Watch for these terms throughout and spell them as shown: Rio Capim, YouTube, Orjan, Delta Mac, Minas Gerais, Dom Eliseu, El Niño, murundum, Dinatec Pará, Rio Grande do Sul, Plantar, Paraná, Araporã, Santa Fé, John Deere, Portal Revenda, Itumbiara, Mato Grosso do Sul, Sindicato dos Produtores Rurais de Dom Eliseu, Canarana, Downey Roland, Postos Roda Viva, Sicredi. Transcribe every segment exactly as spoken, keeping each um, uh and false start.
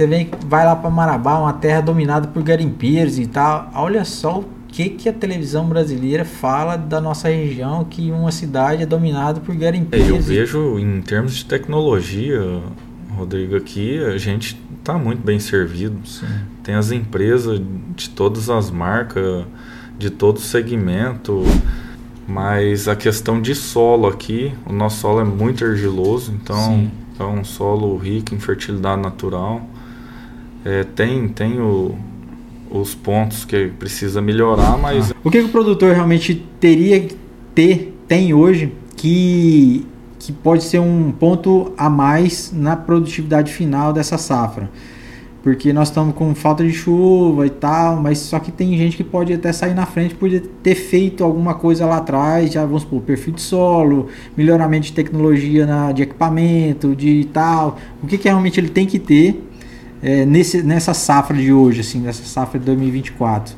Você vem, vai lá para Marabá, uma terra dominada por garimpeiros e tal. Olha só o que, que a televisão brasileira fala da nossa região, que uma cidade é dominada por garimpeiros. Eu vejo, em termos de tecnologia, Rodrigo, aqui a gente está muito bem servido. Sim. Tem as empresas de todas as marcas, de todo segmento, mas a questão de solo aqui, o nosso solo é muito argiloso, então é um solo rico em fertilidade natural. É, tem, tem o, os pontos que precisa melhorar, mas... Ah. O que, que o produtor realmente teria que ter, tem hoje, que, que pode ser um ponto a mais na produtividade final dessa safra? Porque nós estamos com falta de chuva e tal, mas só que tem gente que pode até sair na frente, por ter feito alguma coisa lá atrás, já vamos supor, perfil de solo, melhoramento de tecnologia na, de equipamento, de tal. O que, que realmente ele tem que ter é, nesse, nessa safra de hoje, assim, nessa safra de dois mil e vinte e quatro?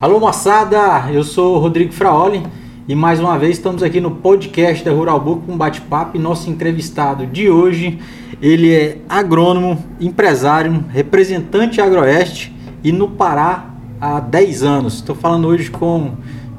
Alô moçada, eu sou o Rodrigo Fraoli. E mais uma vez estamos aqui no podcast da Rural Book com um bate-papo, e nosso entrevistado de hoje, ele é agrônomo, empresário, representante Agroeste e no Pará há dez anos. Estou falando hoje com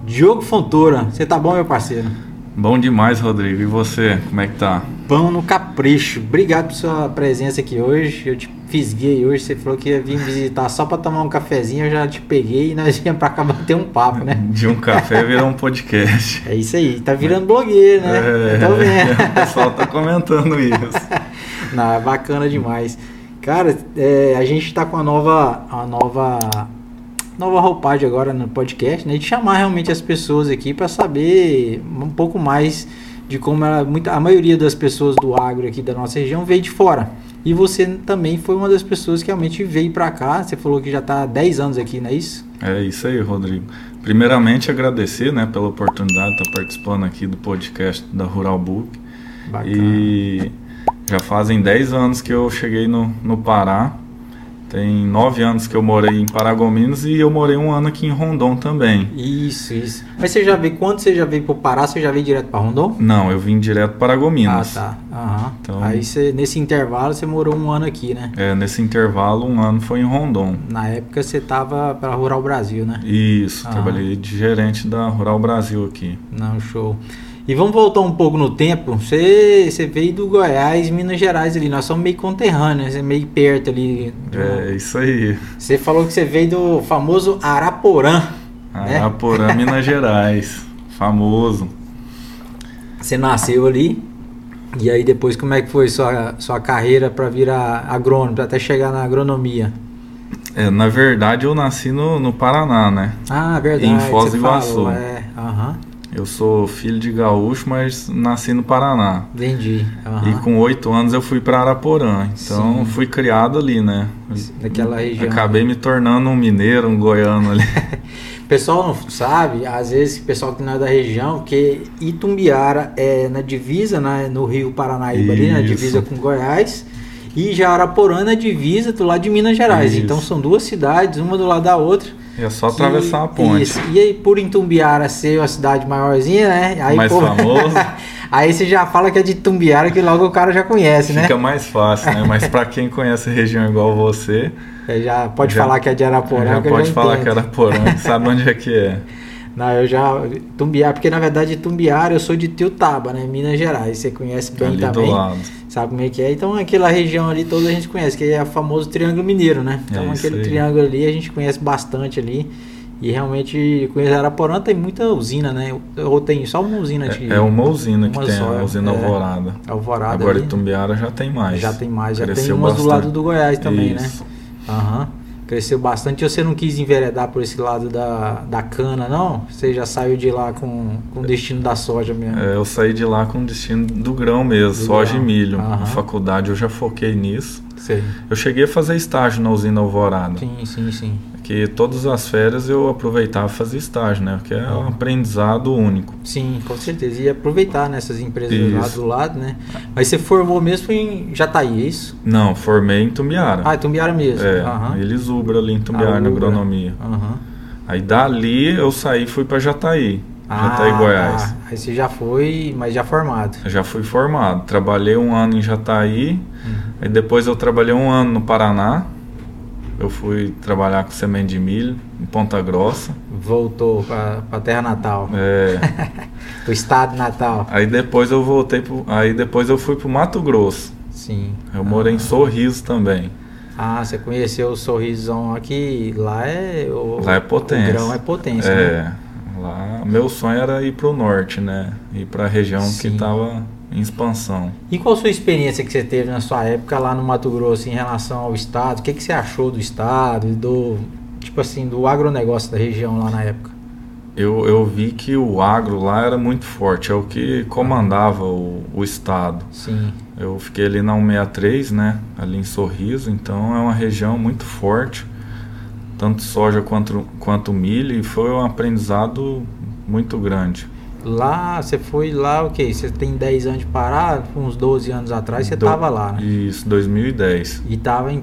Diogo Fontoura. Você tá bom, meu parceiro? Bom demais, Rodrigo. E você, como é que tá? Pão no capricho. Obrigado por sua presença aqui hoje. Eu te fisguei hoje, você falou que ia vir visitar só para tomar um cafezinho, eu já te peguei e nós viemos para cá bater um papo, né? De um café virou um podcast. É isso aí, tá virando blogueiro, né? É, então, é. O pessoal tá comentando isso. Não, é bacana demais. Cara, é, a gente tá com a nova, a nova, nova roupagem agora no podcast, né? De chamar realmente as pessoas aqui para saber um pouco mais de como ela, muita, a maioria das pessoas do agro aqui da nossa região veio de fora. E você também foi uma das pessoas que realmente veio para cá. Você falou que já está há dez anos aqui, não é isso? É isso aí, Rodrigo. Primeiramente, agradecer, né, pela oportunidade de estar participando aqui do podcast da Rural Book. Bacana. E já fazem dez anos que eu cheguei no, no Pará. Tem nove anos que eu morei em Paragominas e eu morei um ano aqui em Rondon também. Isso, isso. Mas você já veio, quando você já veio para o Pará, você já veio direto para Rondon? Não, eu vim direto para Paragominas. Ah, tá. Uhum. Então, aí você, nesse intervalo você morou um ano aqui, né? É, nesse intervalo um ano foi em Rondon. Na época você estava para Rural Brasil, né? Isso, uhum. Trabalhei de gerente da Rural Brasil aqui. Não, show. E vamos voltar um pouco no tempo. Você, você veio do Goiás, Minas Gerais ali. Nós somos meio conterrâneos, meio perto ali. Do... É, isso aí. Você falou que você veio do famoso Araporã. Araporã, né? Minas Gerais. Famoso. Você nasceu ali. E aí depois como é que foi sua, sua carreira para virar agrônomo, para até chegar na agronomia? É, na verdade eu nasci no, no Paraná, né? Ah, verdade. Em Foz do Iguaçu. É, aham. Uhum. Eu sou filho de gaúcho, mas nasci no Paraná. Entendi. Uhum. E com oito anos eu fui para Araporã. Então, sim, fui criado ali, né? Naquela região. Acabei me tornando um mineiro, um goiano ali. O pessoal não sabe, às vezes, o pessoal que não é da região, que Itumbiara é na divisa, né, no Rio Paranaíba, ali, na divisa com Goiás. E já Araporã é na divisa do lado de Minas Gerais. Isso. Então, são duas cidades, uma do lado da outra. É só atravessar e, a ponte. Isso. E aí, por Itumbiara ser uma cidade maiorzinha, né? Aí, mais pô, famoso. Aí você já fala que é de Itumbiara, que logo o cara já conhece, Fica né? Fica mais fácil, né? Mas para quem conhece a região igual você... Você já pode já, falar que é de Araporã. Já pode já falar que é Araporã, que sabe onde é que é. Não, eu já... Itumbiara, porque na verdade Itumbiara eu sou de Tietuba, né? Minas Gerais. Você conhece bem ali também. Do lado. Sabe como é que é? Então aquela região ali toda a gente conhece, que é o famoso Triângulo Mineiro, né? Então é aquele triângulo ali a gente conhece bastante ali. E realmente conhecer Araporã tem muita usina, né? Ou tem só uma usina de... É uma usina uma que tem, a usina é, Alvorada. Alvorada. Agora ali, Itumbiara já tem mais. Já tem mais, já Cresceu tem umas bastante. Do lado do Goiás também, isso, né? Aham. Uhum. Cresceu bastante. E você não quis enveredar por esse lado da, da cana, não? Você já saiu de lá com, com o destino da soja mesmo? É, eu saí de lá com o destino do grão mesmo, do soja grão. E milho. Uhum. Na faculdade eu já foquei nisso. Sim. Eu cheguei a fazer estágio na usina Alvorada. Sim, sim, sim. Que todas as férias eu aproveitava e fazia estágio, né? Porque é um aprendizado único. Sim, com certeza. E aproveitar nessas empresas isso. lá do lado, né? Mas você formou mesmo em Jataí, é isso? Não, formei em Itumbiara. Ah, Itumbiara mesmo. É, uhum. Eles ubram ali em Itumbiara, ah, na agronomia. Uhum. Aí dali eu saí e fui para Jataí. Ah, Jataí, Goiás. Tá. Aí você já foi, mas já formado. Eu já fui formado. Trabalhei um ano em Jataí. Uhum. Aí depois eu trabalhei um ano no Paraná. Eu fui trabalhar com semente de milho em Ponta Grossa. Voltou para a terra natal. É. O estado natal. Aí depois eu voltei pro, aí depois eu fui pro Mato Grosso. Sim. Eu ah. morei em Sorriso também. Ah, você conheceu o Sorrisão aqui, lá é... O, lá é potência. O grão é potência, é, né? Lá, meu sonho era ir pro norte, né? Ir pra região Sim. que tava em expansão. E qual a sua experiência que você teve na sua época lá no Mato Grosso em relação ao estado? O que, que você achou do estado e do, tipo assim, do agronegócio da região lá na época? Eu, eu vi que o agro lá era muito forte, é o que comandava o, o estado. Sim. Eu fiquei ali na cento e sessenta e três, né, ali em Sorriso, então é uma região muito forte, tanto soja quanto, quanto milho, e foi um aprendizado muito grande. Lá, você foi lá, ok, você tem dez anos de Pará, uns doze anos atrás você estava lá, né? Isso, dois mil e dez. E estava em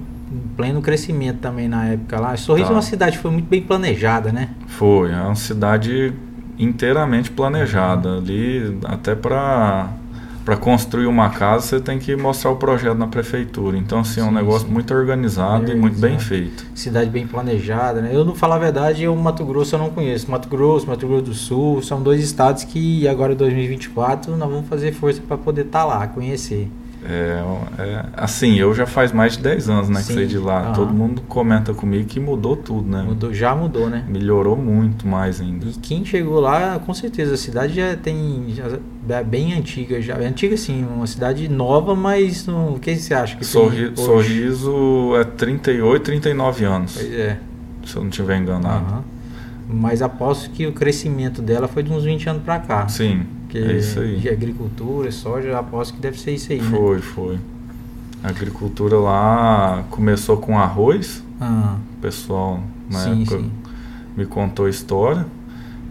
pleno crescimento também na época lá. Sorriso tá. é uma cidade que foi muito bem planejada, né? Foi, é uma cidade inteiramente planejada, ali até para... Para construir uma casa, você tem que mostrar o projeto na prefeitura. Então, assim, sim, é um negócio sim. muito organizado, organizado e muito bem feito. Cidade bem planejada, né? Eu, não falar a verdade, eu Mato Grosso eu não conheço. Mato Grosso, Mato Grosso do Sul, são dois estados que agora em dois mil e vinte e quatro nós vamos fazer força para poder estar tá lá, conhecer. É, é, assim, eu já faz mais de dez anos, né, sim. que saí de lá. Uhum. Todo mundo comenta comigo que mudou tudo, né? Mudou, já mudou, né? Melhorou muito mais ainda. E quem chegou lá, com certeza, a cidade já tem... Já... bem antiga já, antiga sim, uma cidade nova, mas não, o que você acha que Sorri- tem Sorriso é trinta e oito, trinta e nove anos, pois é. Se eu não estiver enganado. Uhum. Mas aposto que o crescimento dela foi de uns vinte anos para cá. Sim, que é isso aí. De agricultura, soja, aposto que deve ser isso aí. Foi, né? foi. A agricultura lá começou com arroz, uhum. o pessoal na sim, época sim. me contou a história,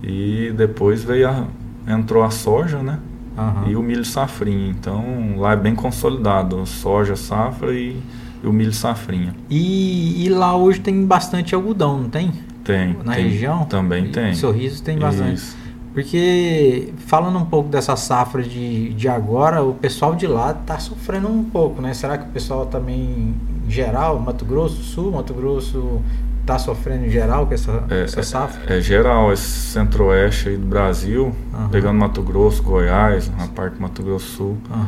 e depois veio a... entrou a soja, né? Uhum. E o milho safrinha. Então, lá é bem consolidado. Soja, safra e, e o milho safrinha. E, e lá hoje tem bastante algodão, não tem? Tem. Na tem, região? Também e, tem. Sorriso tem bastante. Isso. Porque, falando um pouco dessa safra de, de agora, o pessoal de lá está sofrendo um pouco, né? Será que o pessoal também, em geral, Mato Grosso do Sul, Mato Grosso... Está sofrendo em geral com essa, é, essa safra? É, é geral, esse centro-oeste aí do Brasil, uhum. pegando Mato Grosso, Goiás, na parte do Mato Grosso do Sul, uhum.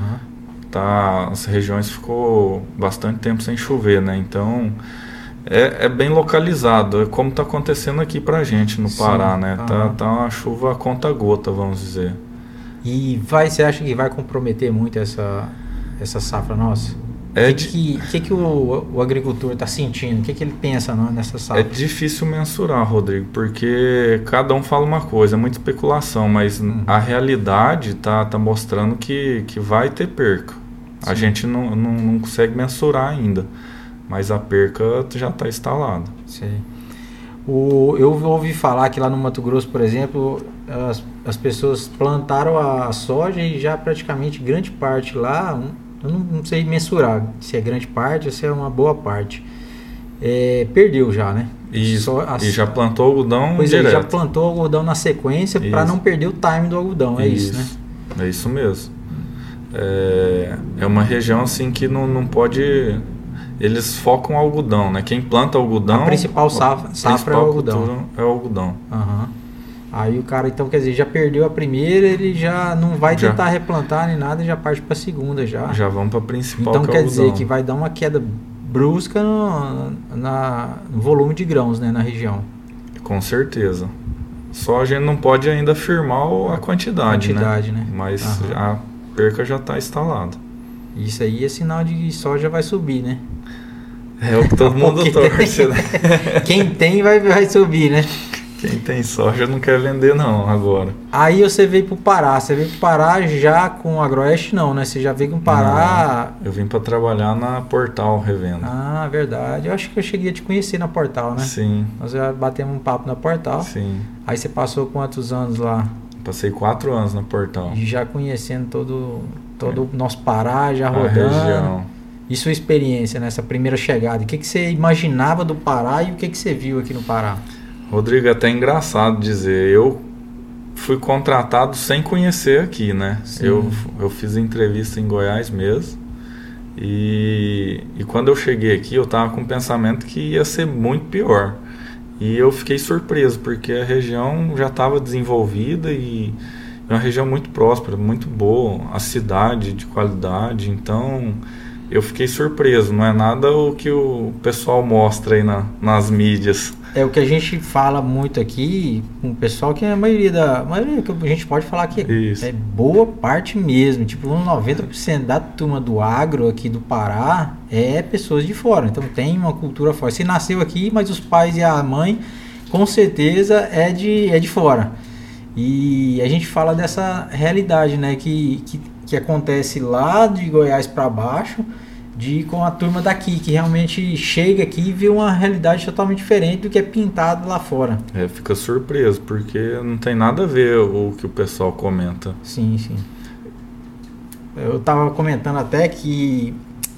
tá, as regiões ficou bastante tempo sem chover, né? Então, é, é bem localizado, é como está acontecendo aqui para a gente no Sim, Pará, né? Uhum. Tá, tá uma chuva a conta-gota, vamos dizer. E vai, você acha que vai comprometer muito essa, essa safra nossa? O é que, que, que o, o agricultor está sentindo? O que, que ele pensa não, nessa safra? É difícil mensurar, Rodrigo, porque cada um fala uma coisa, é muita especulação, mas uhum. a realidade está tá mostrando que, que vai ter perca. Sim. A gente não, não, não consegue mensurar ainda, mas a perca já está instalada. Sim. O, eu ouvi falar que lá no Mato Grosso, por exemplo, as, as pessoas plantaram a soja e já praticamente grande parte lá... Um, Eu não, não sei mensurar se é grande parte ou se é uma boa parte. É, perdeu já, né? Isso, a, e já plantou algodão pois direto. Pois é, já plantou algodão na sequência para não perder o time do algodão, é isso, isso né? É isso mesmo. É, é uma região assim que não, não pode... Eles focam o algodão, né? Quem planta algodão... A principal safra, safra é o algodão. É o algodão. Aham. Aí o cara, então, quer dizer, já perdeu a primeira, ele já não vai tentar já. replantar nem nada, já parte para a segunda já. Já vamos para a principal. Então, que quer dizer que vai dar uma queda brusca no, na, no volume de grãos, né, na região. Com certeza. Só a gente não pode ainda afirmar a quantidade, quantidade né? né? Mas uhum. a perca já está instalada. Isso aí é sinal de que soja vai subir, né? É o que todo mundo torce, né? Quem tem vai, vai subir, né? Quem tem soja não quer vender não agora. Aí você veio pro Pará, você veio pro Pará já com o Agroeste não, né? Você já veio com o Pará... Não, eu vim para trabalhar na Portal Revenda. Ah, verdade. Eu acho que eu cheguei a te conhecer na Portal, né? Sim. Nós já batemos um papo na Portal. Sim. Aí você passou quantos anos lá? Passei quatro anos na Portal. E já conhecendo todo, todo o nosso Pará, já rodando. A região. E sua experiência nessa primeira chegada? O que, que você imaginava do Pará e o que, que você viu aqui no Pará? Rodrigo, até é engraçado dizer, eu fui contratado sem conhecer aqui, né? Eu, eu fiz entrevista em Goiás mesmo. E, e quando eu cheguei aqui, eu estava com o pensamento que ia ser muito pior. E eu fiquei surpreso, porque a região já estava desenvolvida e é uma região muito próspera, muito boa, a cidade de qualidade. Então, eu fiquei surpreso. Não é nada o que o pessoal mostra aí na, nas mídias. É o que a gente fala muito aqui com o pessoal, que a maioria da a maioria que a gente pode falar que isso. É boa parte mesmo, tipo uns noventa por cento da turma do agro aqui do Pará é pessoas de fora, então tem uma cultura fora. Você nasceu aqui, mas os pais e a mãe com certeza é de, é de fora. E a gente fala dessa realidade, né, que, que, que acontece lá de Goiás para baixo, de ir com a turma daqui, que realmente chega aqui e vê uma realidade totalmente diferente do que é pintado lá fora. É, fica surpreso, porque não tem nada a ver o que o pessoal comenta. Sim, sim. Eu estava comentando até que,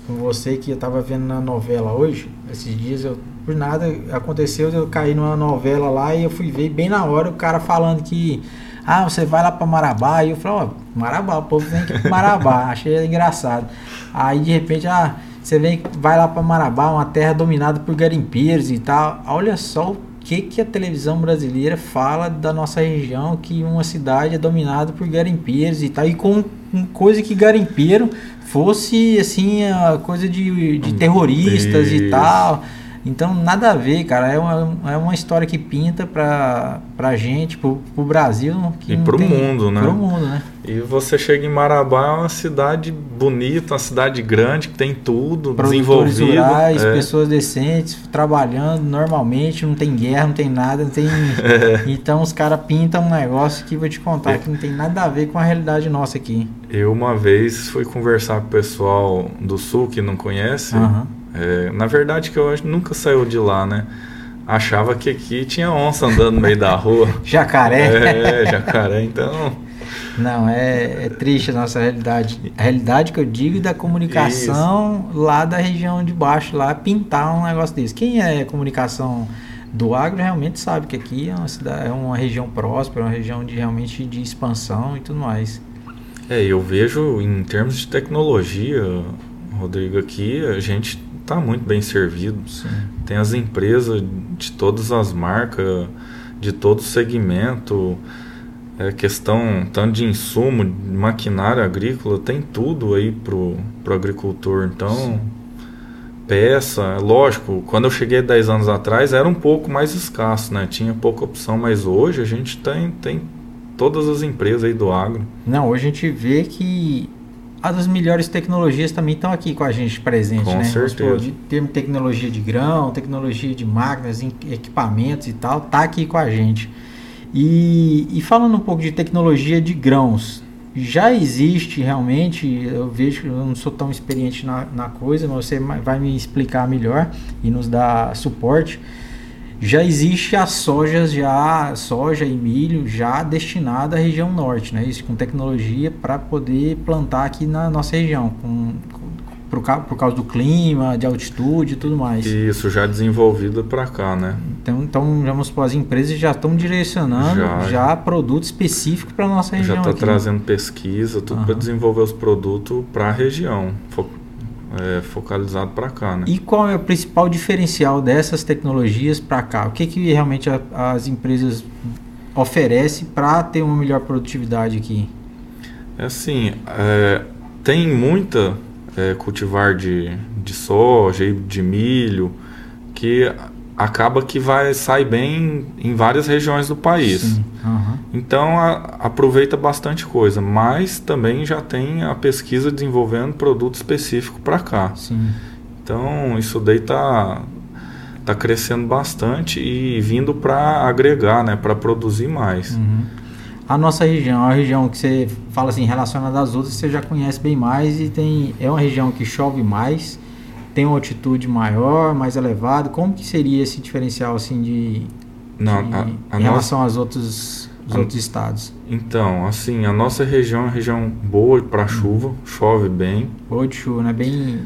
com você, que eu estava vendo na novela hoje, esses dias, eu, por nada aconteceu, eu caí numa novela lá e eu fui ver bem na hora o cara falando que ah, você vai lá pra Marabá, e eu falo, ó, Marabá, o povo vem aqui pra Marabá, achei engraçado. Aí de repente, ah, você vem, vai lá pra Marabá, uma terra dominada por garimpeiros e tal. Olha só o que, que a televisão brasileira fala da nossa região, que uma cidade é dominada por garimpeiros e tal, e com, com coisa que garimpeiro fosse, assim, a coisa de, de terroristas e tal. Então, nada a ver, cara. É uma, é uma história que pinta pra, pra gente, pro, pro Brasil. Que e pro tem, mundo, né? Pro mundo, né? E você chega em Marabá, é uma cidade bonita, uma cidade grande, que tem tudo, produtores desenvolvido. Rurais, é. Pessoas decentes, trabalhando normalmente, não tem guerra, não tem nada, não tem... É. Então, os caras pintam um negócio que vou te contar, é. que não tem nada a ver com a realidade nossa aqui. Eu, uma vez, fui conversar com o pessoal do Sul, que não conhece... Uhum. É, na verdade que eu acho, nunca saiu de lá, né? Achava que aqui tinha onça andando no meio da rua. Jacaré. É, jacaré, então... Não, é, é triste a nossa realidade. A realidade que eu digo da comunicação isso. Lá da região de baixo, lá pintar um negócio desse. Quem é comunicação do agro realmente sabe que aqui é uma, cidade, é uma região próspera, uma região de, realmente de expansão e tudo mais. É, eu vejo em termos de tecnologia, Rodrigo, aqui a gente... Está muito bem servido. Sim. Tem as empresas de todas as marcas, de todo segmento, é questão tanto de insumo, de maquinário agrícola, tem tudo aí pro, pro agricultor. Então, sim. Peça, lógico, quando eu cheguei dez anos atrás era um pouco mais escasso, né? Tinha pouca opção, mas hoje a gente tem, tem todas as empresas aí do agro. Não, hoje a gente vê que as melhores tecnologias também estão aqui com a gente presente, com né? certeza. Temos tecnologia de grão, tecnologia de máquinas, equipamentos e tal, tá aqui com a gente. E, e falando um pouco de tecnologia de grãos, já existe realmente, eu vejo, eu não sou tão experiente na, na coisa, mas você vai me explicar melhor e nos dar suporte. Já existe as sojas, já, soja e milho já destinada à região norte, né? Isso com tecnologia para poder plantar aqui na nossa região, com, com, por, por causa do clima, de altitude e tudo mais. Isso, já desenvolvido para cá, né? Então, então vamos supor, as empresas já estão direcionando já, já produto específico para a nossa região. Já está trazendo pesquisa, tudo uhum. para desenvolver os produtos para a região. É, focalizado para cá, né? E qual é o principal diferencial dessas tecnologias para cá? O que, que realmente a, as empresas oferecem para ter uma melhor produtividade aqui? É assim, é, tem muita é, cultivar de, de soja e de milho que acaba que vai sai bem em várias regiões do país. Sim. Uhum. Então a, aproveita bastante coisa, mas também já tem a pesquisa desenvolvendo produto específico para cá. Sim. Então isso daí tá, tá crescendo bastante e vindo para agregar, né, para produzir mais. Uhum. A nossa região, a região que você fala assim relacionada às outras, você já conhece bem mais e tem, é uma região que chove mais. Tem uma altitude maior, mais elevada? Como que seria esse diferencial assim de, Não, de a, a em relação nossa, aos outros, os a, outros estados? Então, assim, a nossa região é uma região boa para chuva, chove bem. Boa de chuva, né? Bem,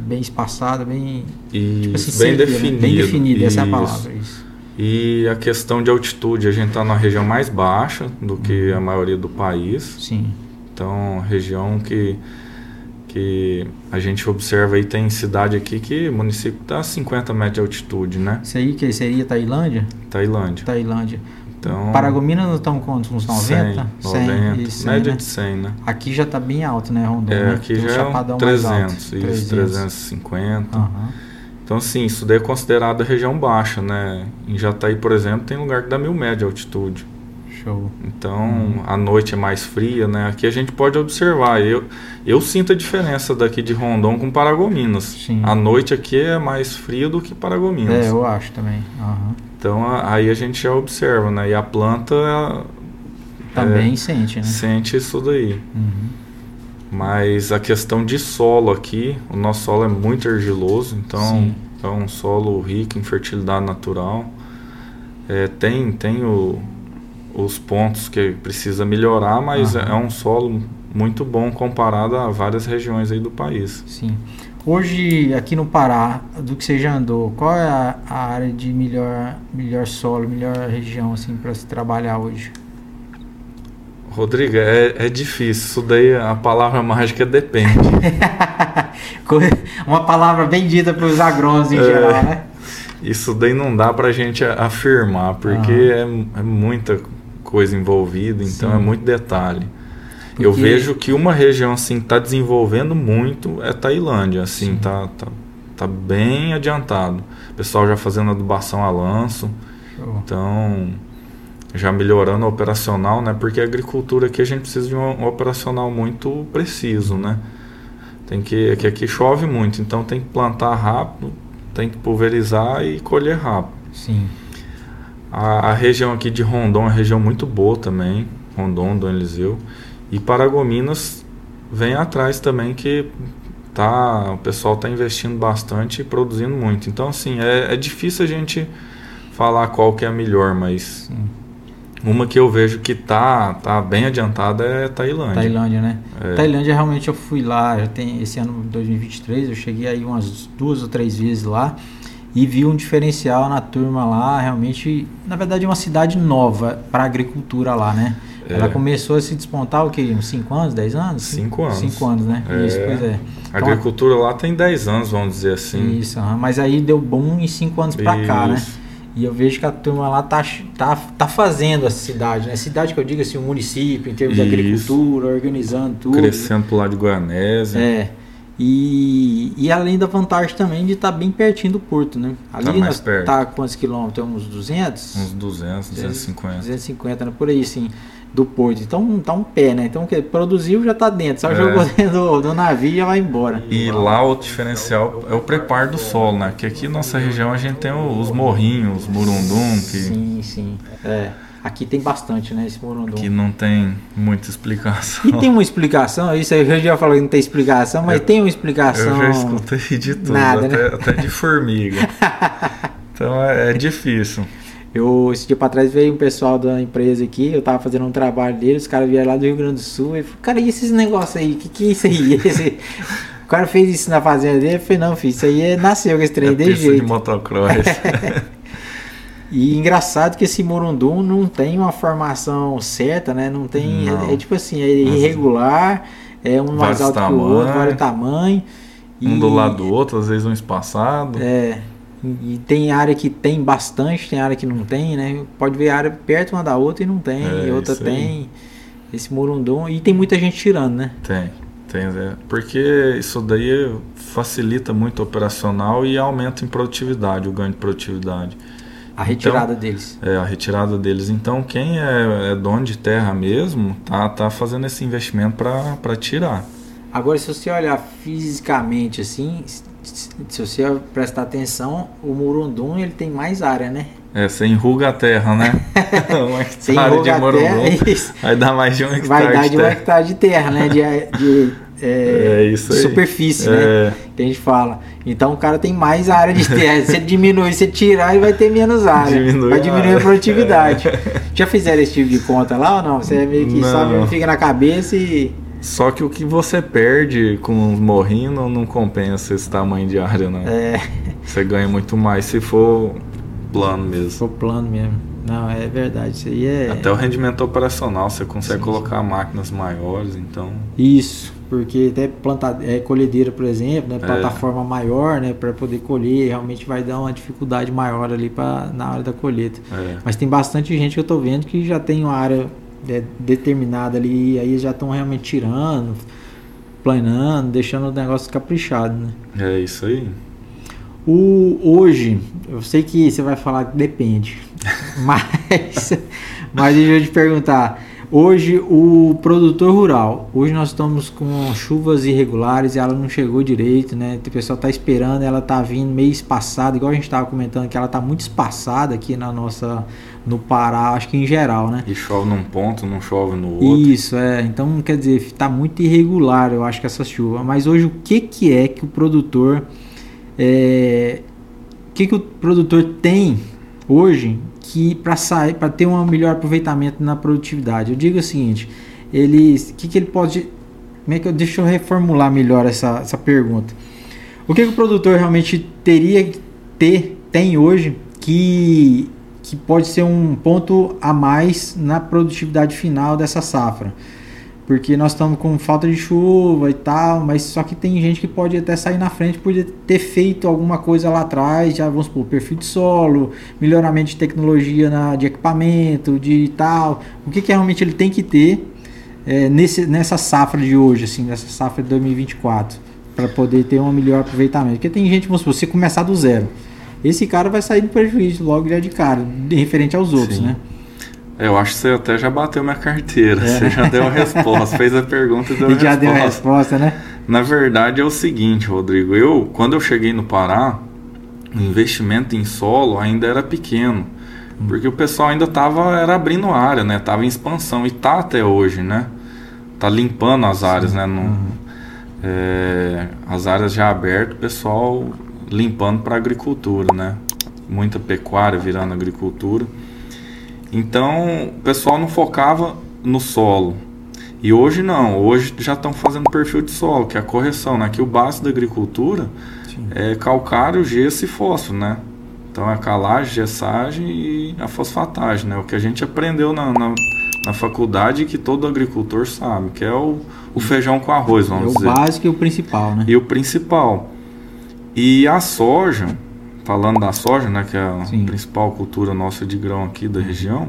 bem espaçada, bem, tipo assim, bem definida. Né? Bem definida, essa é a palavra. Isso. E a questão de altitude, a gente está na região mais baixa do que a maioria do país. Sim. Então, região que, que a gente observa aí, tem cidade aqui que o município está a cinquenta metros de altitude, né? Isso aí que seria Tailândia? Tailândia. Tailândia. Então, Paragominas não estão quantos? Uns noventa? cem, cem, noventa, cem, média, né? De cem, né? Aqui já está bem alto, né, Rondon? É, né? Aqui tem já um é um trezentos, isso, trezentos e cinquenta. Uhum. Então, assim, isso daí é considerado a região baixa, né? Em Jataí, por exemplo, tem lugar que dá mil metros de altitude. Show. Então, hum. a noite é mais fria, né? Aqui a gente pode observar. Eu, eu sinto a diferença daqui de Rondon com Paragominas. Sim. A noite aqui é mais fria do que Paragominas. É, eu acho também. Uhum. Então, a, aí a gente já observa, né? E a planta... Também é, sente, né? Sente isso daí. Uhum. Mas a questão de solo aqui, o nosso solo é muito argiloso, então Sim. é um solo rico em fertilidade natural. É, tem tem o, os pontos que precisa melhorar, mas Aham. é um solo muito bom comparado a várias regiões aí do país. Sim. Hoje, aqui no Pará, do que você já andou, qual é a, a área de melhor, melhor solo, melhor região assim, para se trabalhar hoje? Rodrigo, é, é difícil, isso daí a palavra mágica depende. Uma palavra bendita para os agrônomos em é, geral, né? Isso daí não dá para a gente afirmar, porque uhum. é, é muita coisa envolvida, então Sim. é muito detalhe. Porque... Eu vejo que uma região assim está desenvolvendo muito é Tailândia, assim, tá, tá, tá bem adiantado. O pessoal já fazendo adubação a lanço, Show. Então... já melhorando o operacional, né? Porque a agricultura aqui a gente precisa de um operacional muito preciso, né? Tem que, que aqui chove muito, então tem que plantar rápido, tem que pulverizar e colher rápido. Sim. A, a região aqui de Rondon é uma região muito boa também, Rondon, Dom Eliseu, e Paragominas vem atrás também que tá, o pessoal está investindo bastante e produzindo muito. Então, assim, é, é difícil a gente falar qual que é a melhor, mas... Sim. Uma que eu vejo que tá, tá bem adiantada é Tailândia. Tailândia, né? É. Tailândia, realmente, eu fui lá, já tem esse ano dois mil e vinte e três, eu cheguei aí umas duas ou três vezes lá e vi um diferencial na turma lá, realmente, na verdade, é uma cidade nova para agricultura lá, né? É. Ela começou a se despontar, o quê? Uns cinco anos, dez anos? cinco anos. cinco anos, né? É. Isso, pois é. Então, a agricultura lá tem dez anos, vamos dizer assim. Isso, mas aí deu bom em cinco anos para cá, né? E eu vejo que a turma lá tá, tá, tá fazendo a cidade, né? Cidade que eu digo assim, o município, em termos Isso. de agricultura, organizando tudo. Crescendo pro lado de Goianésia. É. E, e além da vantagem também de estar tá bem pertinho do porto, né? Ali tá mais perto. Tá quantos quilômetros? Uns duzentos? Uns duzentos, duzentos e cinquenta. duzentos e cinquenta, né? Por aí, sim. Do porto. Então tá um pé, né? Então produziu, já tá dentro. Só é. jogou dentro do, do navio e já vai embora. E lá o diferencial é o preparo do solo, né? Que aqui nossa região a gente tem os morrinhos, os murundum. Que... Sim, sim. É. Aqui tem bastante, né? Esse morundum. Que não tem muita explicação. E tem uma explicação, isso aí eu já falei que não tem explicação, mas eu, tem uma explicação. Eu já escutei de tudo, nada, até, né? até de formiga. Então é, é difícil. Eu, esse dia pra trás veio um pessoal da empresa aqui, eu tava fazendo um trabalho dele, os caras vieram lá do Rio Grande do Sul, e falei, cara, e esses negócios aí? O que, que é isso aí? Esse... O cara fez isso na fazenda dele, eu falei, não, filho, isso aí é, nasceu com esse trem, é de jeito. É de motocross. E engraçado que esse morundum não tem uma formação certa, né? Não tem, não. É, é tipo assim, é irregular, é um mais alto que o outro, vários tamanhos. Um e... do lado do outro, às vezes um espaçado. É... E tem área que tem bastante, tem área que não tem, né? Pode ver a área perto uma da outra e não tem, é, e outra tem. Esse morundum. E tem muita gente tirando, né? Tem, tem. É. Porque isso daí facilita muito o operacional e aumenta em produtividade, o ganho de produtividade. A retirada então, deles. É, a retirada deles. Então, quem é, é dono de terra mesmo, tá, tá fazendo esse investimento para para tirar. Agora, se você olhar fisicamente assim... Se você prestar atenção, o morundum ele tem mais área, né? É, você enruga a terra, né? Você enruga a morundum, terra, isso. Vai dar mais de um hectare. Vai dar de um hectare de terra, né? De, de, é, é isso de superfície, aí. né? É. Que a gente fala. Então o cara tem mais área de terra. Se ele diminui, se tirar, ele vai ter menos área. Diminui vai diminuir a, área. a produtividade. É. Já fizeram esse tipo de conta lá ou não? Você é meio que não. sabe, fica na cabeça e... Só que o que você perde com os morrinhos não, não compensa esse tamanho de área, né? É. Você ganha muito mais se for plano mesmo. Ficou plano mesmo. Não, é verdade. Isso aí é... Até o rendimento operacional, você consegue sim, colocar sim. máquinas maiores, então... Isso, porque até planta, é, colhedeira, por exemplo, né, plataforma é. maior, né, para poder colher, realmente vai dar uma dificuldade maior ali pra, na hora da colheita. É. Mas tem bastante gente que eu tô vendo que já tem uma área é, determinada ali, e aí já estão realmente tirando, planando, deixando o negócio caprichado, né? É isso aí. O, hoje, eu sei que você vai falar que depende, mas, mas deixa eu te perguntar, hoje o produtor rural, hoje nós estamos com chuvas irregulares e ela não chegou direito, né? O pessoal está esperando, ela está vindo meio espaçada, igual a gente estava comentando, que ela está muito espaçada aqui na nossa, no Pará, acho que em geral, né? E chove num ponto, não chove no outro. Isso, é, então quer dizer, está muito irregular, eu acho que essa chuva, mas hoje o que, que é que o produtor... É, que, que o produtor tem hoje que para sair, para ter um melhor aproveitamento na produtividade? Eu digo o seguinte, ele, que, que ele pode, como é que eu, deixa eu reformular melhor essa, essa pergunta. O que, que o produtor realmente teria que ter, tem hoje que, que pode ser um ponto a mais na produtividade final dessa safra? Porque nós estamos com falta de chuva e tal, mas só que tem gente que pode até sair na frente, por ter feito alguma coisa lá atrás, já vamos supor, perfil de solo, melhoramento de tecnologia na, de equipamento, de tal. O que, que realmente ele tem que ter é, nesse, nessa safra de hoje, assim, nessa safra de dois mil e vinte e quatro, para poder ter um melhor aproveitamento? Porque tem gente, vamos supor, se começar do zero, esse cara vai sair do prejuízo logo já de cara, de referente aos outros, sim, né? Eu acho que você até já bateu minha carteira, é. Você já deu a resposta, fez a pergunta e deu a resposta. Já deu a resposta, né? Na verdade é o seguinte, Rodrigo, eu, quando eu cheguei no Pará, o investimento em solo ainda era pequeno, hum. porque o pessoal ainda estava era abrindo área, né? Estava em expansão e está até hoje, né? Está limpando as áreas, sim, né? No, uhum. é, as áreas já abertas, o pessoal limpando para agricultura, né? Muita pecuária virando agricultura. Então, o pessoal não focava no solo. E hoje não, hoje já estão fazendo perfil de solo, que é a correção, né? Que o básico da agricultura sim. é calcário, gesso e fósforo, né? Então, é a calagem, gessagem e a fosfatagem, né? O que a gente aprendeu na, na, na faculdade, que todo agricultor sabe, que é o, o feijão com arroz, vamos dizer. É o básico e o principal, né? E o principal. E a soja... Falando da soja, né, que é a sim. principal cultura nossa de grão aqui da região,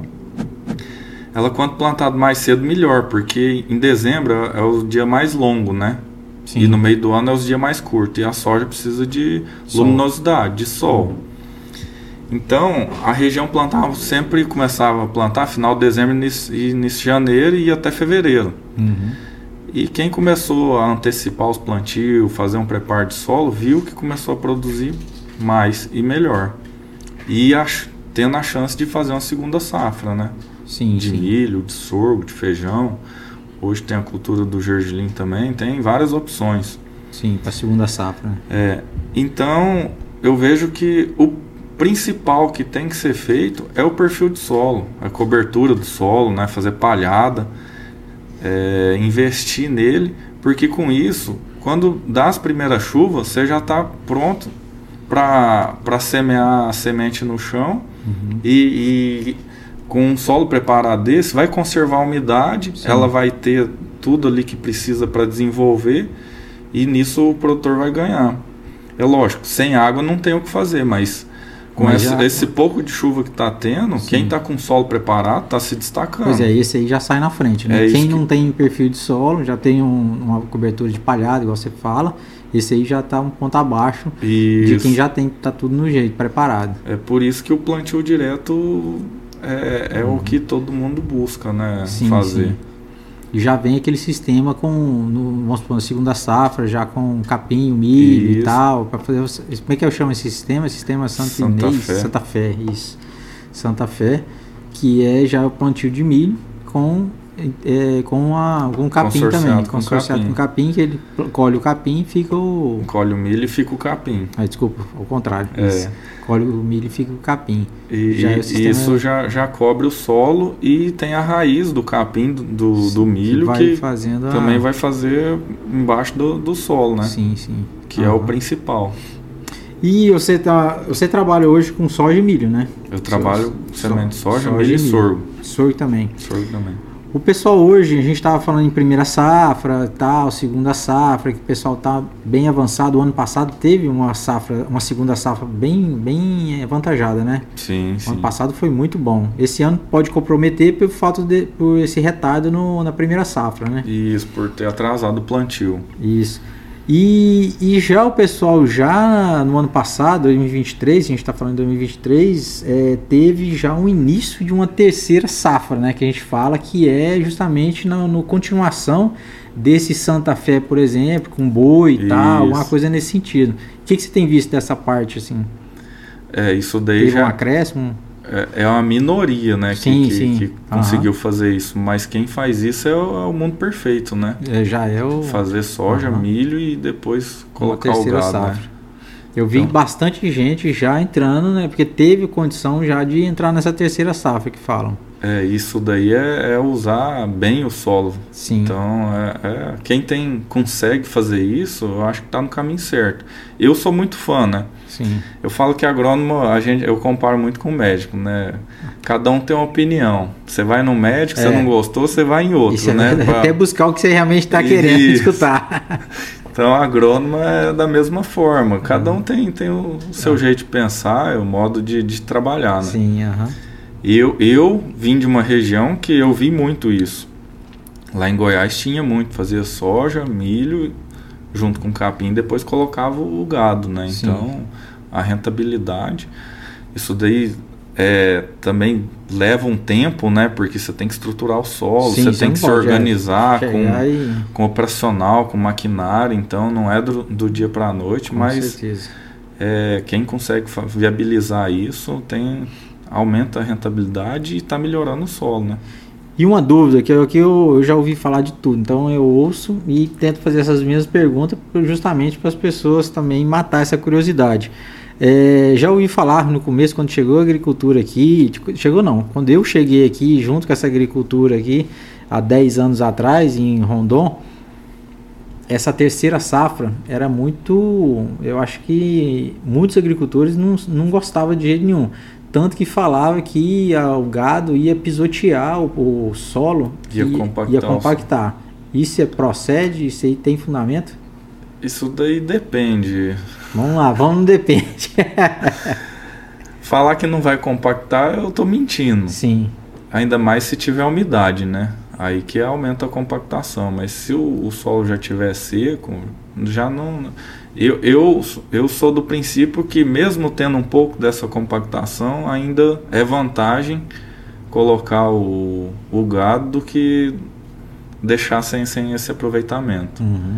ela quanto plantada mais cedo, melhor, porque em dezembro é o dia mais longo, né? Sim. E no meio do ano é os dias mais curtos. E a soja precisa de sol. luminosidade, de sol. Então, a região plantava, sempre começava a plantar final de dezembro e início de janeiro e até fevereiro. Uhum. E quem começou a antecipar os plantios, fazer um preparo de solo, viu que começou a produzir mais e melhor, e a, tendo a chance de fazer uma segunda safra, né? Sim, de sim. milho, de sorgo, de feijão. Hoje tem a cultura do gergelim também, tem várias opções. Sim, para a segunda safra. É, então eu vejo que o principal que tem que ser feito é o perfil de solo, a cobertura do solo, né? Fazer palhada, é, investir nele, porque com isso, quando dá as primeiras chuvas, você já está pronto para semear a semente no chão, uhum. e, e com um solo preparado desse vai conservar a umidade, sim. ela vai ter tudo ali que precisa para desenvolver, e nisso o produtor vai ganhar. É lógico, sem água não tem o que fazer, mas com mas esse, já... esse pouco de chuva que está tendo, sim. quem está com o solo preparado está se destacando. Pois é, esse aí já sai na frente, né? É quem não que... tem perfil de solo, já tem um, uma cobertura de palhada, igual você fala, esse aí já está um ponto abaixo isso. de quem já tem, está tudo no jeito, preparado. É por isso que o plantio direto é, é uhum. o que todo mundo busca, né? Sim, fazer. Sim. E já vem aquele sistema com, no, vamos supor, na segunda safra, já com capim, milho isso. e tal. Pra fazer, como é que eu chamo esse sistema? Sistema Santa, Santa Inês, Fé. Santa Fé, isso. Santa Fé, que é já o plantio de milho com... É, com, a, com o capim consorciado também, com consorciado capim. Com capim, que ele colhe o capim e fica o... Colhe o milho e fica o capim. Ah, desculpa, ao contrário. É. Colhe o milho e fica o capim. E, já e é o isso é... já, já cobre o solo e tem a raiz do capim, do, sim, do milho, que, que fazendo também a... vai fazer embaixo do, do solo, né? Sim, sim. Que ah, é o principal. E você, tá, você trabalha hoje com soja e milho, né? Eu trabalho com semente de soja, soja, milho e sorgo. Sorgo também. Sorgo também. O pessoal hoje, a gente estava falando em primeira safra, tal, segunda safra, que o pessoal está bem avançado. O ano passado teve uma safra, uma segunda safra bem, bem avantajada, né? Sim, sim. O ano passado foi muito bom. Esse ano pode comprometer pelo fato de por esse retardo no, na primeira safra, né? Isso, por ter atrasado o plantio. Isso. E, e já o pessoal, já no ano passado, dois mil e vinte e três, a gente está falando de dois mil e vinte e três, é, teve já um início de uma terceira safra, né, que a gente fala que é justamente na no continuação desse Santa Fé, por exemplo, com boi e tal, alguma coisa nesse sentido. O que, que você tem visto dessa parte, assim? É, isso daí teve já... Teve um acréscimo? É, é uma minoria, né, sim, que, sim. que, que conseguiu fazer isso, mas quem faz isso é o, é o mundo perfeito, né? É, já é o... Fazer soja, uhum. milho e depois colocar o gado, safra. Né? Eu vi então, bastante gente já entrando, né, porque teve condição já de entrar nessa terceira safra que falam. É, isso daí é, é usar bem o solo. Sim. Então, é, é, quem tem, consegue fazer isso, eu acho que está no caminho certo. Eu sou muito fã, né? Sim. Eu falo que agrônomo, a gente, eu comparo muito com médico, né? Cada um tem uma opinião. Você vai no médico, você é. não gostou, você vai em outro, isso né? É pra... Até buscar o que você realmente está querendo escutar. Então, agrônomo é da mesma forma. Cada uhum. um tem, tem o seu uhum. jeito de pensar, o modo de, de trabalhar, né? Sim, aham. Uhum. Eu, eu vim de uma região que eu vi muito isso. Lá em Goiás tinha muito, fazia soja, milho, junto com capim, depois colocava o gado, né? Sim. Então, a rentabilidade, isso daí é, também leva um tempo, né? Porque você tem que estruturar o solo, sim, você tem que se organizar com, e... com operacional, com maquinário, então não é do, do dia para a noite, com mas certeza. É, quem consegue viabilizar isso tem... aumenta a rentabilidade e está melhorando o solo, né? E uma dúvida, que eu, que eu já ouvi falar de tudo, então eu ouço e tento fazer essas mesmas perguntas justamente para as pessoas também matar essa curiosidade. É, já ouvi falar no começo, quando chegou a agricultura aqui, chegou não, quando eu cheguei aqui junto com essa agricultura aqui, há dez anos atrás, em Rondon, essa terceira safra era muito, eu acho que muitos agricultores não, não gostavam de jeito nenhum. Tanto que falava que o gado ia pisotear o, o solo, ia e compactar. Ia compactar. Isso é, procede? Isso aí tem fundamento? Isso daí depende. Vamos lá, vamos no depende. Falar que não vai compactar, eu tô mentindo. Sim. Ainda mais se tiver umidade, né? Aí que aumenta a compactação. Mas se o, o solo já estiver seco, já não... Eu, eu, eu sou do princípio que mesmo tendo um pouco dessa compactação, ainda é vantagem colocar o, o gado do que deixar sem, sem esse aproveitamento. Uhum.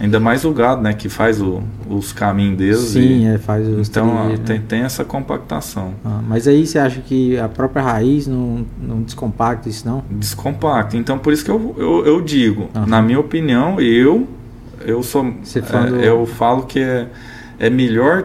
Ainda mais o gado, né, que faz o, os caminhos deles. Sim, e, é, faz os então trilhos, tem, né? Tem essa compactação. Ah, mas aí você acha que a própria raiz não, não descompacta isso não? Descompacta, então por isso que eu, eu, eu digo, uhum. na minha opinião, eu... Eu, sou, é, do... eu falo que é, é melhor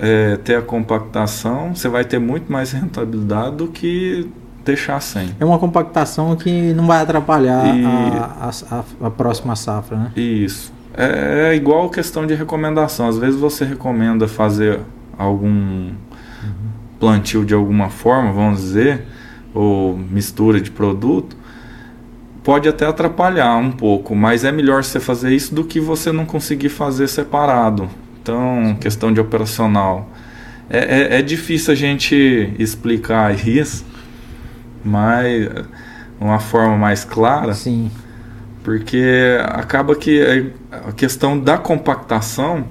é, ter a compactação, você vai ter muito mais rentabilidade do que deixar sem. É uma compactação que não vai atrapalhar e... a, a, a próxima safra, né? Isso. É, é igual questão de recomendação. Às vezes você recomenda fazer algum uhum. plantio de alguma forma, vamos dizer, ou mistura de produto. Pode até atrapalhar um pouco, mas é melhor você fazer isso do que você não conseguir fazer separado. Então, sim. Questão de operacional. É, é, é difícil a gente explicar isso, mas uma forma mais clara, sim. Porque acaba que a questão da compactação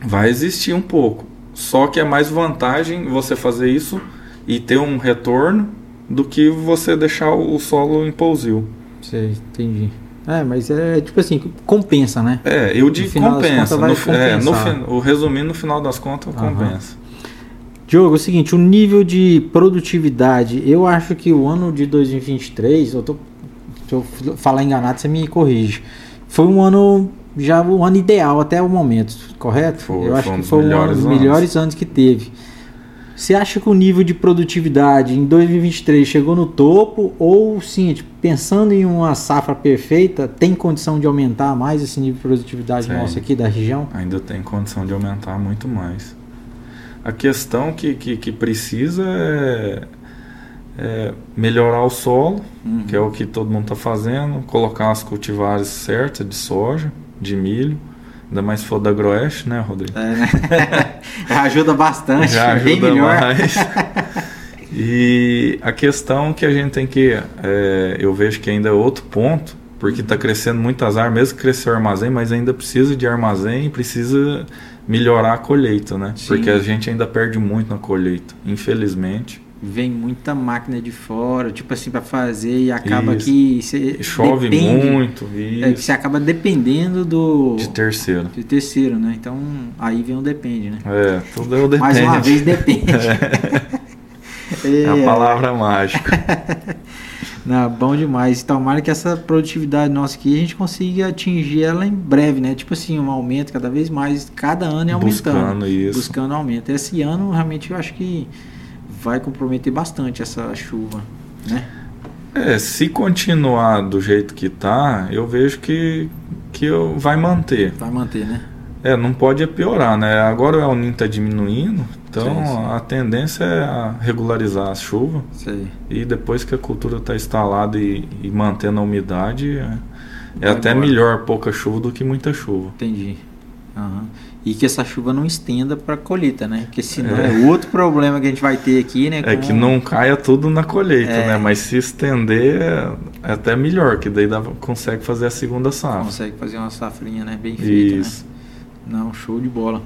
vai existir um pouco. Só que é mais vantagem você fazer isso e ter um retorno do que você deixar o solo em pousio. Sei, entendi. É, mas é tipo assim, compensa, né? É, eu digo compensa. No, é, no, o resumindo, no final das contas, uhum. compensa. Diogo, é o seguinte, o nível de produtividade, eu acho que o ano de dois mil e vinte e três, eu tô, se eu falar enganado, você me corrige, foi um ano, já um ano ideal até o momento, correto? Foi, eu acho que foi um dos melhores anos que teve. Você acha que o nível de produtividade em dois mil e vinte e três chegou no topo ou, sim, tipo, pensando em uma safra perfeita, tem condição de aumentar mais esse nível de produtividade tem. Nosso aqui da região? Ainda tem condição de aumentar muito mais. A questão que, que, que precisa é, é melhorar o solo, uhum. que é o que todo mundo está fazendo, colocar as cultivares certas de soja, de milho. Ainda mais se for da Agroeste, né, Rodrigo? É, né? Ajuda bastante, já ajuda bem melhor. Mais. E a questão que a gente tem que... É, eu vejo que ainda é outro ponto, porque está crescendo muito azar, mesmo que cresceu o armazém, mas ainda precisa de armazém e precisa melhorar a colheita, né? Sim. Porque a gente ainda perde muito na colheita, infelizmente. Vem muita máquina de fora, tipo assim, para fazer e acaba isso. que... Cê chove depende, muito. Isso. É, que você acaba dependendo do... De terceiro. De terceiro, né? Então, aí vem o depende, né? É, tudo é o depende. Mais uma vez, depende. É, é, é a palavra é. mágica. Não, bom demais. Tomara que essa produtividade nossa aqui, a gente consiga atingir ela em breve, né? Tipo assim, um aumento cada vez mais, cada ano é aumentando. Buscando isso. Buscando aumento. Esse ano, realmente, eu acho que... vai comprometer bastante essa chuva, né? É, se continuar do jeito que tá, eu vejo que, que eu, vai manter. Vai manter, né? É, não pode piorar, né? Agora o El Niño tá diminuindo, então sim, sim. a tendência é a regularizar a chuva. Sim. E depois que a cultura tá instalada e, e mantendo a umidade, é, é até embora. Melhor pouca chuva do que muita chuva. Entendi. Aham. E que essa chuva não estenda para a colheita, né? Porque senão é. é outro problema que a gente vai ter aqui, né? É com... que não caia tudo na colheita, é. né? Mas se estender é até melhor, que daí dá, consegue fazer a segunda safra. Consegue fazer uma safrinha, né? Bem feita, isso. né? Não, show de bola.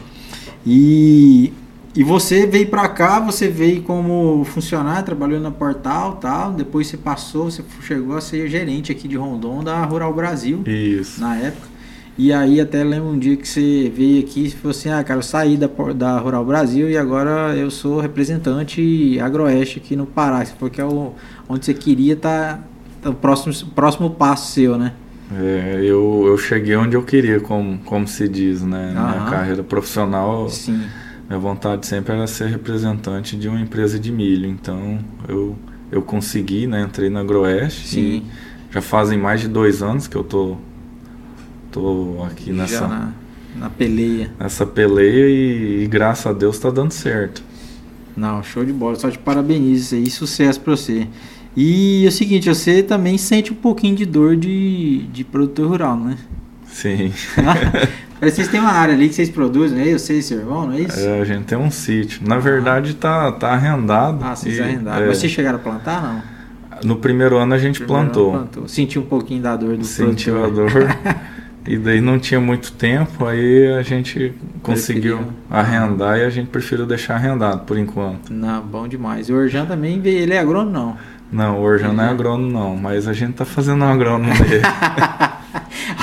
E, e você veio para cá, você veio como funcionário, trabalhou na Portal e tal, depois você passou, você chegou a ser gerente aqui de Rondon da Rural Brasil. Isso. Na época. E aí até lembro um dia que você veio aqui e falou assim, ah, cara, eu saí da, da Rural Brasil e agora eu sou representante Agroeste aqui no Pará. Você falou que é o, onde você queria estar, tá, o próximo, próximo passo seu, né? É, eu, eu cheguei onde eu queria, como, como se diz, né? Na minha carreira profissional, sim. Minha vontade sempre era ser representante de uma empresa de milho. Então, eu, eu consegui, né? Entrei na Agroeste. Sim. E já fazem mais de dois anos que eu tô... Estou aqui nessa, na, na peleia. Nessa peleia e, e graças a Deus está dando certo. Não, show de bola. Só te parabenizo aí. Sucesso para você. E é o seguinte, você também sente um pouquinho de dor de, de produtor rural, né? Sim. Vocês têm uma área ali que vocês produzem, né? Eu sei, seu irmão, não é isso? É, a gente tem um sítio. Na verdade tá, tá arrendado. Ah, vocês arrendaram. É... Mas vocês chegaram a plantar, não? No primeiro ano a gente plantou. Ano plantou. Sentiu um pouquinho da dor do Sentiu produtor. Sentiu a dor. E daí não tinha muito tempo, aí a gente conseguiu Preferiu. arrendar ah. e a gente preferiu deixar arrendado por enquanto. Não, bom demais. E o Orjan também, ele é agrônomo não? Não, o Orjan não é agrônomo não, mas a gente tá fazendo um agrônomo dele.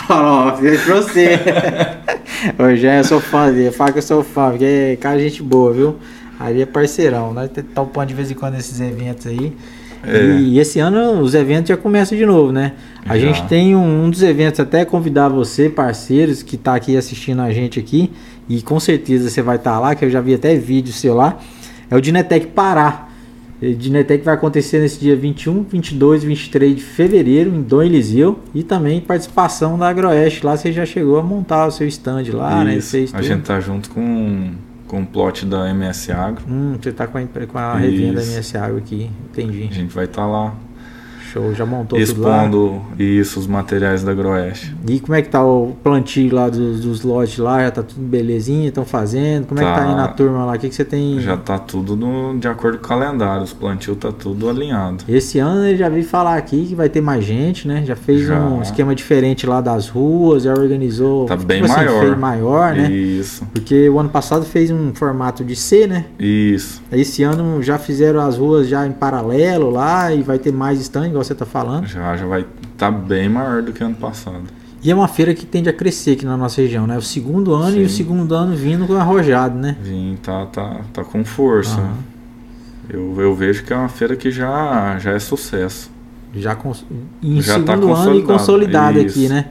Ó, fiz pra você. O Orjan, eu sou fã dele, fala que eu sou fã, porque é cara gente boa, viu? Ali é parceirão, nós topamos de vez em quando esses eventos aí. É. E esse ano os eventos já começam de novo, né? A já. gente tem um, um dos eventos, até convidar você, parceiros, que tá aqui assistindo a gente aqui, e com certeza você vai estar tá lá, que eu já vi até vídeo seu lá, é o Dinatec Pará. O Dinatec vai acontecer nesse dia vinte e um, vinte e dois, vinte e três de fevereiro, em Dom Eliseu, e também participação da Agroeste, lá você já chegou a montar o seu stand lá, Isso. né? A tudo. gente tá junto com... com o plot da M S Agro. Hum, você tá com a, com a revenda da M S Agro aqui, entendi. A gente vai estar tá lá. Show, já montou expondo tudo lá. Isso, os materiais da Agroeste. E como é que tá o plantio lá dos, dos lotes lá? Já tá tudo belezinha, estão fazendo? Como tá, é que tá aí na turma lá? O que, que você tem? Já tá tudo no, de acordo com o calendário, os plantios tá tudo alinhado. Esse ano eu já vi falar aqui que vai ter mais gente, né? Já fez já. um esquema diferente lá das ruas, já organizou... Tá bem tipo maior. Assim, fez maior, né? Isso. Porque o ano passado fez um formato de C, né? Isso. Esse ano já fizeram as ruas já em paralelo lá e vai ter mais stand, igual você tá falando. Já, já vai estar tá bem maior do que ano passado. E é uma feira que tende a crescer aqui na nossa região, né? O segundo ano Sim. e o segundo ano vindo arrojado, né? Vim, tá, tá, tá com força. Uhum. Eu, eu vejo que é uma feira que já, já é sucesso. Já cons... em já segundo tá ano e consolidado Isso. aqui, né?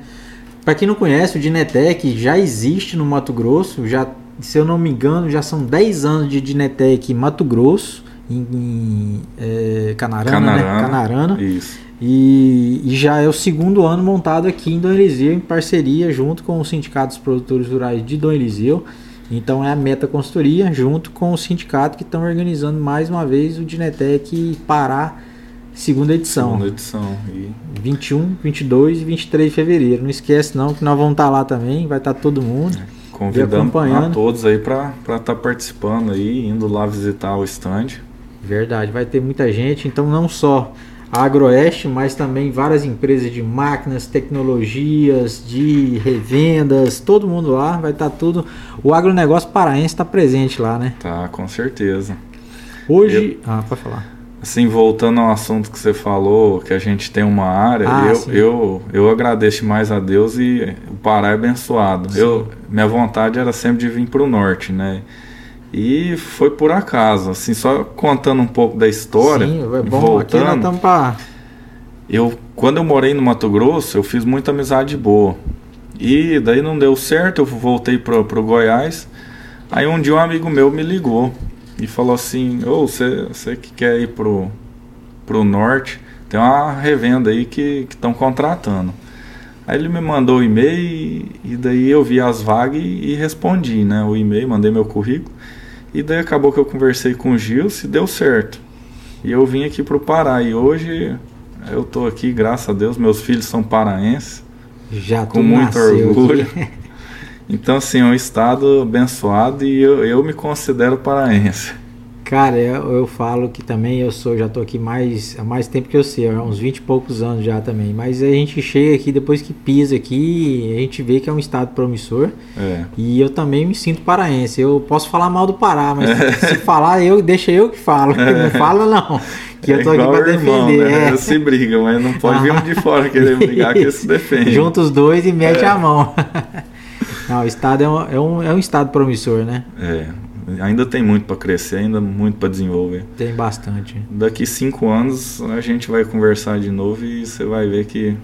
Para quem não conhece, o Dinatec já existe no Mato Grosso, já se eu não me engano, já são dez anos de Dinatec Mato Grosso, em, em é, Canarana, Canarana, né? Canarana. Isso. E, e já é o segundo ano montado aqui em Dom Eliseu, em parceria junto com o Sindicato dos Produtores Rurais de Dom Eliseu. Então é a Meta Consultoria, junto com o sindicato, que estão organizando mais uma vez o Dinatec Pará, segunda edição. Segunda edição. E... vinte e um, vinte e dois e vinte e três de fevereiro. Não esquece não, que nós vamos estar tá lá também, vai estar tá todo mundo. É. Convidando a todos aí para estar tá participando aí, indo lá visitar o stand. Verdade, vai ter muita gente, então não só a Agroeste, mas também várias empresas de máquinas, tecnologias, de revendas, todo mundo lá, vai estar tá tudo. O agronegócio paraense está presente lá, né? Tá, com certeza. Hoje, eu, ah, pode falar. Assim, voltando ao assunto que você falou, que a gente tem uma área, ah, eu, eu, eu agradeço mais a Deus e o Pará é abençoado. Eu, minha vontade era sempre de vir para o norte, né? E foi por acaso, assim, só contando um pouco da história. Sim, é bom, voltando, aqui nós pra... eu Quando eu morei no Mato Grosso, eu fiz muita amizade boa. E daí não deu certo, eu voltei pro, pro Goiás. Aí um dia um amigo meu me ligou e falou assim: ô, você, você que quer ir pro, pro norte, tem uma revenda aí que estão contratando. Aí ele me mandou o e-mail e daí eu vi as vagas e, e respondi, né, o e-mail, mandei meu currículo. E daí acabou que eu conversei com o Gil, se deu certo. E eu vim aqui pro Pará. E hoje eu tô aqui, graças a Deus. Meus filhos são paraenses. Já com muito orgulho. Aqui. Então, assim, é um estado abençoado e eu, eu me considero paraense. Cara, eu, eu falo que também eu sou, já tô aqui mais, há mais tempo que eu sei, há uns vinte e poucos anos já também. Mas a gente chega aqui, depois que pisa aqui, a gente vê que é um estado promissor. É. E eu também me sinto paraense. Eu posso falar mal do Pará, mas é. se falar, eu, deixa eu que falo. É. Não fala não, que é eu tô aqui pra irmão, defender. Né? É. Se briga, mas não pode ah. vir um de fora querer brigar, que se defende. Junta os dois e mete é. a mão. Não, o estado é um, é, um, é um estado promissor, né? É. Ainda tem muito para crescer, ainda muito para desenvolver. Tem bastante. Daqui cinco anos a gente vai conversar de novo e você vai ver que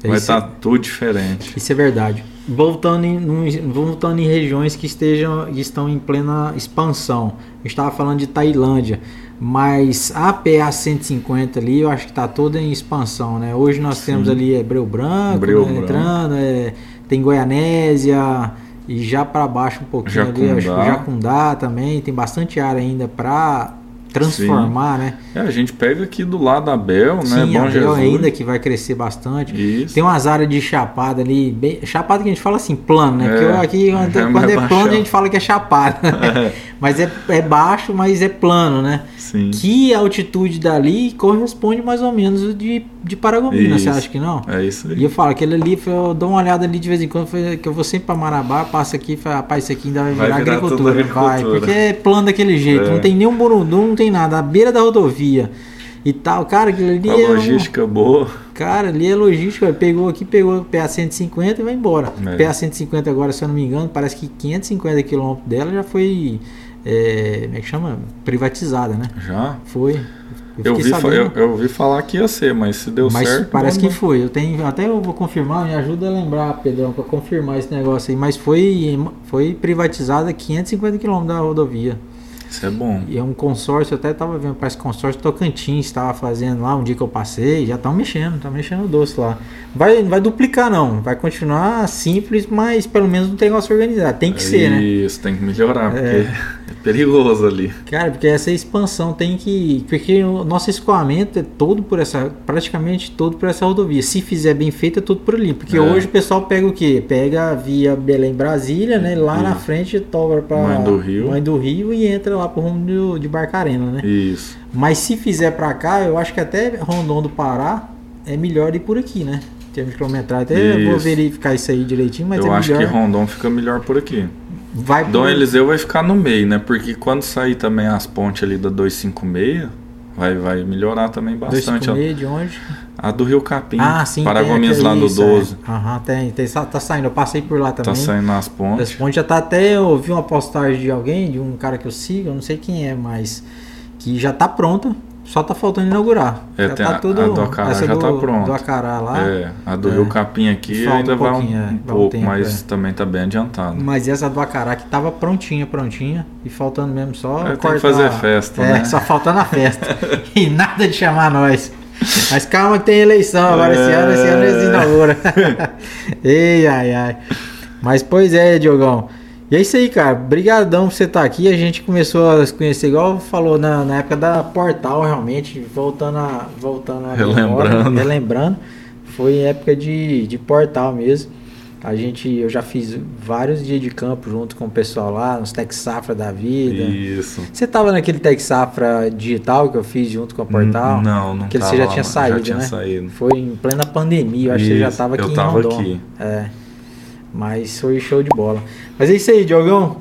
Esse... vai estar tá tudo diferente. Isso é verdade. Voltando em, num, voltando em regiões que estejam, estão em plena expansão. Eu estava falando de Tailândia, mas a P A cento e cinquenta ali eu acho que está toda em expansão, né? Hoje nós Sim. temos ali é Breu Branco, Breu né? Branco. entrando, é, tem Goianésia... E já para baixo um pouquinho Jacundá. ali, acho que Jacundá também, tem bastante área ainda para transformar, Sim. né? É, a gente pega aqui do lado da Abel, Sim, né? Bom Abel Jesus. ainda que vai crescer bastante. Isso. Tem umas áreas de chapada ali, bem, chapada que a gente fala assim, plano, né? É, porque aqui quando, quando é plano a gente fala que é chapada, né? É. Mas é, é baixo, mas é plano, né? Sim. Que a altitude dali corresponde mais ou menos de, de Paragominas, você acha que não? É isso aí. E eu falo, aquele ali, eu dou uma olhada ali de vez em quando, que eu vou sempre para Marabá, passo aqui e falo, rapaz, isso aqui ainda vai virar, vai virar agricultura, agricultura, vai, porque é plano daquele jeito, é. não tem nenhum burundum, não tem nada, à beira da rodovia e tal, cara, aquilo ali a é logística um... boa. Cara, ali é logística, pegou aqui, pegou o P A cento e cinquenta e vai embora. É. P A cento e cinquenta agora, se eu não me engano, parece que quinhentos e cinquenta quilômetros dela já foi... É, como é que chama? Privatizada, né? Já? Foi. Eu, eu, vi, eu, eu vi falar que ia ser, mas se deu mas certo... Mas parece que foi. Eu tenho, até eu vou confirmar, me ajuda a lembrar, Pedrão, para confirmar esse negócio aí. Mas foi, foi privatizada quinhentos e cinquenta quilômetros da rodovia. Isso é bom. E é um consórcio, eu até estava vendo, parece que consórcio Tocantins estava fazendo lá, um dia que eu passei, já estão mexendo, estão mexendo o doce lá. Vai, não vai duplicar não, vai continuar simples, mas pelo menos não tem negócio organizado, tem que Isso, ser, né? Isso, tem que melhorar, porque é. é perigoso ali. Cara, porque essa expansão tem que... Porque o nosso escoamento é todo por essa, praticamente todo por essa rodovia. Se fizer bem feito, é tudo por ali, porque é. hoje o pessoal pega o quê? Pega via Belém-Brasília, né? Lá é. na frente, toca para Mãe do Rio. Mãe do Rio e entra lá pro rumo de, de Barcarena, né? Isso. Mas se fizer pra cá, eu acho que até Rondon do Pará é melhor ir por aqui, né? Em termos de quilometragem, até isso. vou verificar isso aí direitinho, mas eu é melhor. Eu acho que Rondon fica melhor por aqui. Vai Dom por... Eliseu vai ficar no meio, né? Porque quando sair também as pontes ali da duzentos e cinquenta e seis, vai, vai melhorar também bastante. duzentos e cinquenta e seis, de onde? A do Rio Capim. Ah, sim. Paragominas lá do doze. Aham, é. uhum, tem, tem. Tá saindo, eu passei por lá também. Tá saindo nas pontes. As pontes já tá até... Eu vi uma postagem de alguém, de um cara que eu sigo, eu não sei quem é, mas... Que já tá pronta. Só tá faltando inaugurar. É, já tem tá a, tudo, a do Acará já do, tá pronta. Do Acará lá. É, a do é. Rio Capim aqui Falta ainda um vai um, é, um pouco, um tempo, mas é. também tá bem adiantado. Mas essa do Acará que tava prontinha, prontinha, e faltando mesmo só... É, tem que fazer festa, é, né? Só faltando a festa. E nada de chamar nós. Mas calma que tem eleição agora é... esse ano, esse ano eles inauguram. Ei, ai, ai. Mas pois é, Diogão. E é isso aí, cara. Obrigadão por você estar aqui. A gente começou a se conhecer, igual falou, na, na época da Portal, realmente, voltando a... Voltando a relembrando. Memória, relembrando. Foi época de, de Portal mesmo. A gente, eu já fiz vários dias de campo junto com o pessoal lá, nos Tec Safra da vida. Isso. Você tava naquele Tec Safra digital que eu fiz junto com a Portal? Não, não que tava. Você já tinha saído, já tinha né? saído. Foi em plena pandemia, eu acho isso. que você já tava aqui eu em tava Rondon. Aqui. É. Mas foi show de bola. Mas é isso aí, Diogão.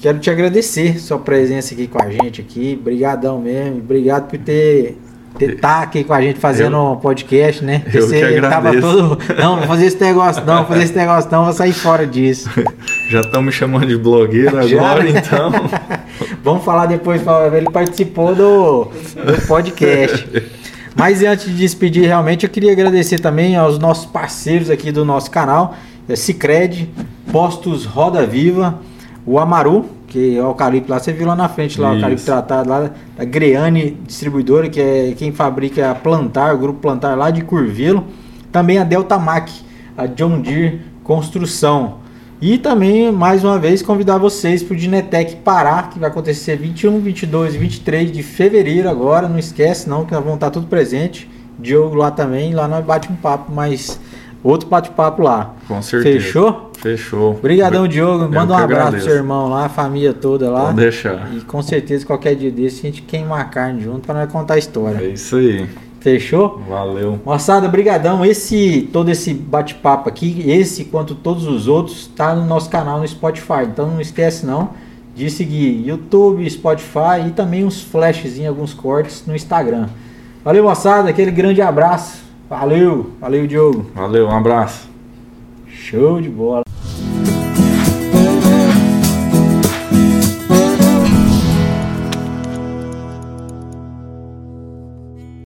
Quero te agradecer sua presença aqui com a gente aqui. Obrigadão mesmo. Obrigado por ter estar aqui com a gente fazendo eu, um podcast, né? Porque eu você que agradeço. Tava todo... Não, vou fazer esse negócio não, vou fazer esse negócio não, vou sair fora disso. Já estão me chamando de blogueiro agora, né? Então... Vamos falar depois, ele participou do, do podcast. Mas antes de despedir, realmente, eu queria agradecer também aos nossos parceiros aqui do nosso canal, Sicredi, Postos Roda Viva, o Amaru, que é o eucalipto lá, você viu lá na frente, lá, o eucalipto tratado lá, da Greane Distribuidora, que é quem fabrica é a Plantar, o grupo Plantar lá de Curvelo, também a Delta Mac, a John Deere Construção. E também, mais uma vez, convidar vocês para o Dinatec Pará, que vai acontecer vinte e um, vinte e dois e vinte e três de fevereiro agora, não esquece não, que nós vamos estar tudo presente, Diogo lá também, lá nós bate um papo mais... Outro bate-papo lá. Com certeza. Fechou? Fechou. Obrigadão, Diogo. Manda um abraço pro seu irmão lá, a família toda lá. Vou deixar. E com certeza, qualquer dia desse, a gente queima a carne junto pra nós contar a história. É isso aí. Fechou? Valeu. Moçada, brigadão. Esse, todo esse bate-papo aqui, esse quanto todos os outros, tá no nosso canal no Spotify. Então não esquece não de seguir YouTube, Spotify e também uns flashzinhos, alguns cortes no Instagram. Valeu, moçada. Aquele grande abraço. Valeu, valeu Diogo. Valeu, um abraço. Show de bola.